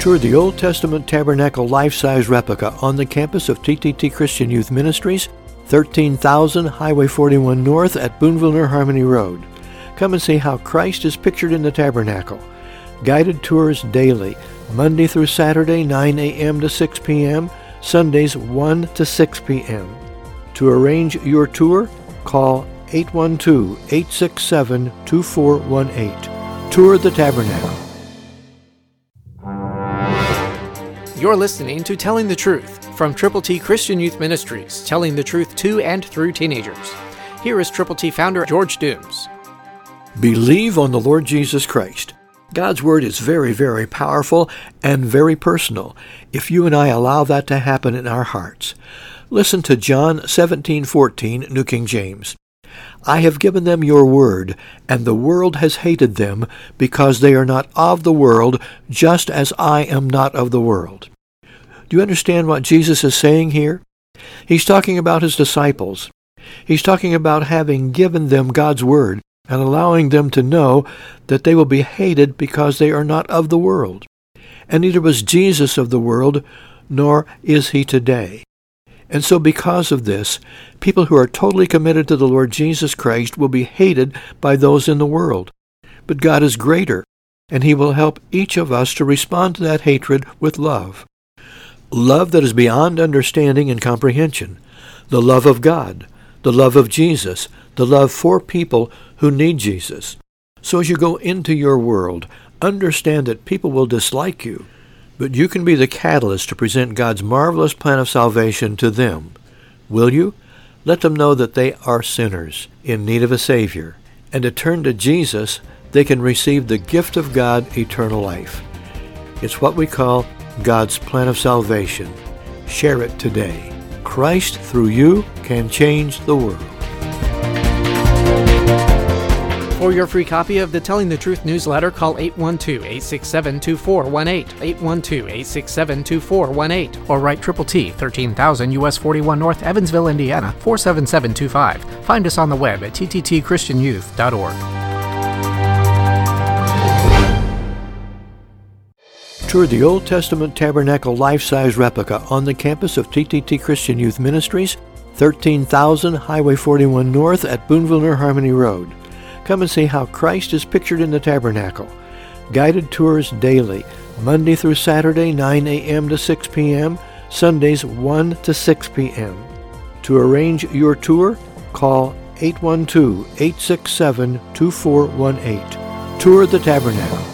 Tour the Old Testament Tabernacle life-size replica on the campus of TTT Christian Youth Ministries, 13,000 Highway 41 North at Boonville near Harmony Road. Come and see how Christ is pictured in the tabernacle. Guided tours daily, Monday through Saturday, 9 a.m. to 6 p.m., Sundays 1 to 6 p.m. To arrange your tour, call 812-867-2418. Tour the Tabernacle. You're listening to Telling the Truth from Triple T Christian Youth Ministries, telling the truth to and through teenagers. Here is Triple T founder George Dooms. Believe on the Lord Jesus Christ. God's Word is very, very powerful and very personal if you and I allow that to happen in our hearts. Listen to John 17:14, New King James. I have given them your word, and the world has hated them, because they are not of the world, just as I am not of the world. Do you understand what Jesus is saying here? He's talking about his disciples. He's talking about having given them God's word and allowing them to know that they will be hated because they are not of the world. And neither was Jesus of the world, nor is he today. And so because of this, people who are totally committed to the Lord Jesus Christ will be hated by those in the world. But God is greater, and he will help each of us to respond to that hatred with love. Love that is beyond understanding and comprehension. The love of God, the love of Jesus, the love for people who need Jesus. So as you go into your world, understand that people will dislike you. But you can be the catalyst to present God's marvelous plan of salvation to them. Will you? Let them know that they are sinners in need of a Savior, and to turn to Jesus, they can receive the gift of God, eternal life. It's what we call God's plan of salvation. Share it today. Christ through you can change the world. For your free copy of the Telling the Truth newsletter, call 812-867-2418, 812-867-2418, or write Triple T, 13,000 U.S. 41 North, Evansville, Indiana, 47725. Find us on the web at tttchristianyouth.org. Tour the Old Testament Tabernacle life-size replica on the campus of TTT Christian Youth Ministries, 13,000 Highway 41 North at Boonville near Harmony Road. Come and see how Christ is pictured in the tabernacle. Guided tours daily, Monday through Saturday, 9 a.m. to 6 p.m., Sundays 1 to 6 p.m. To arrange your tour, call 812-867-2418. Tour the Tabernacle.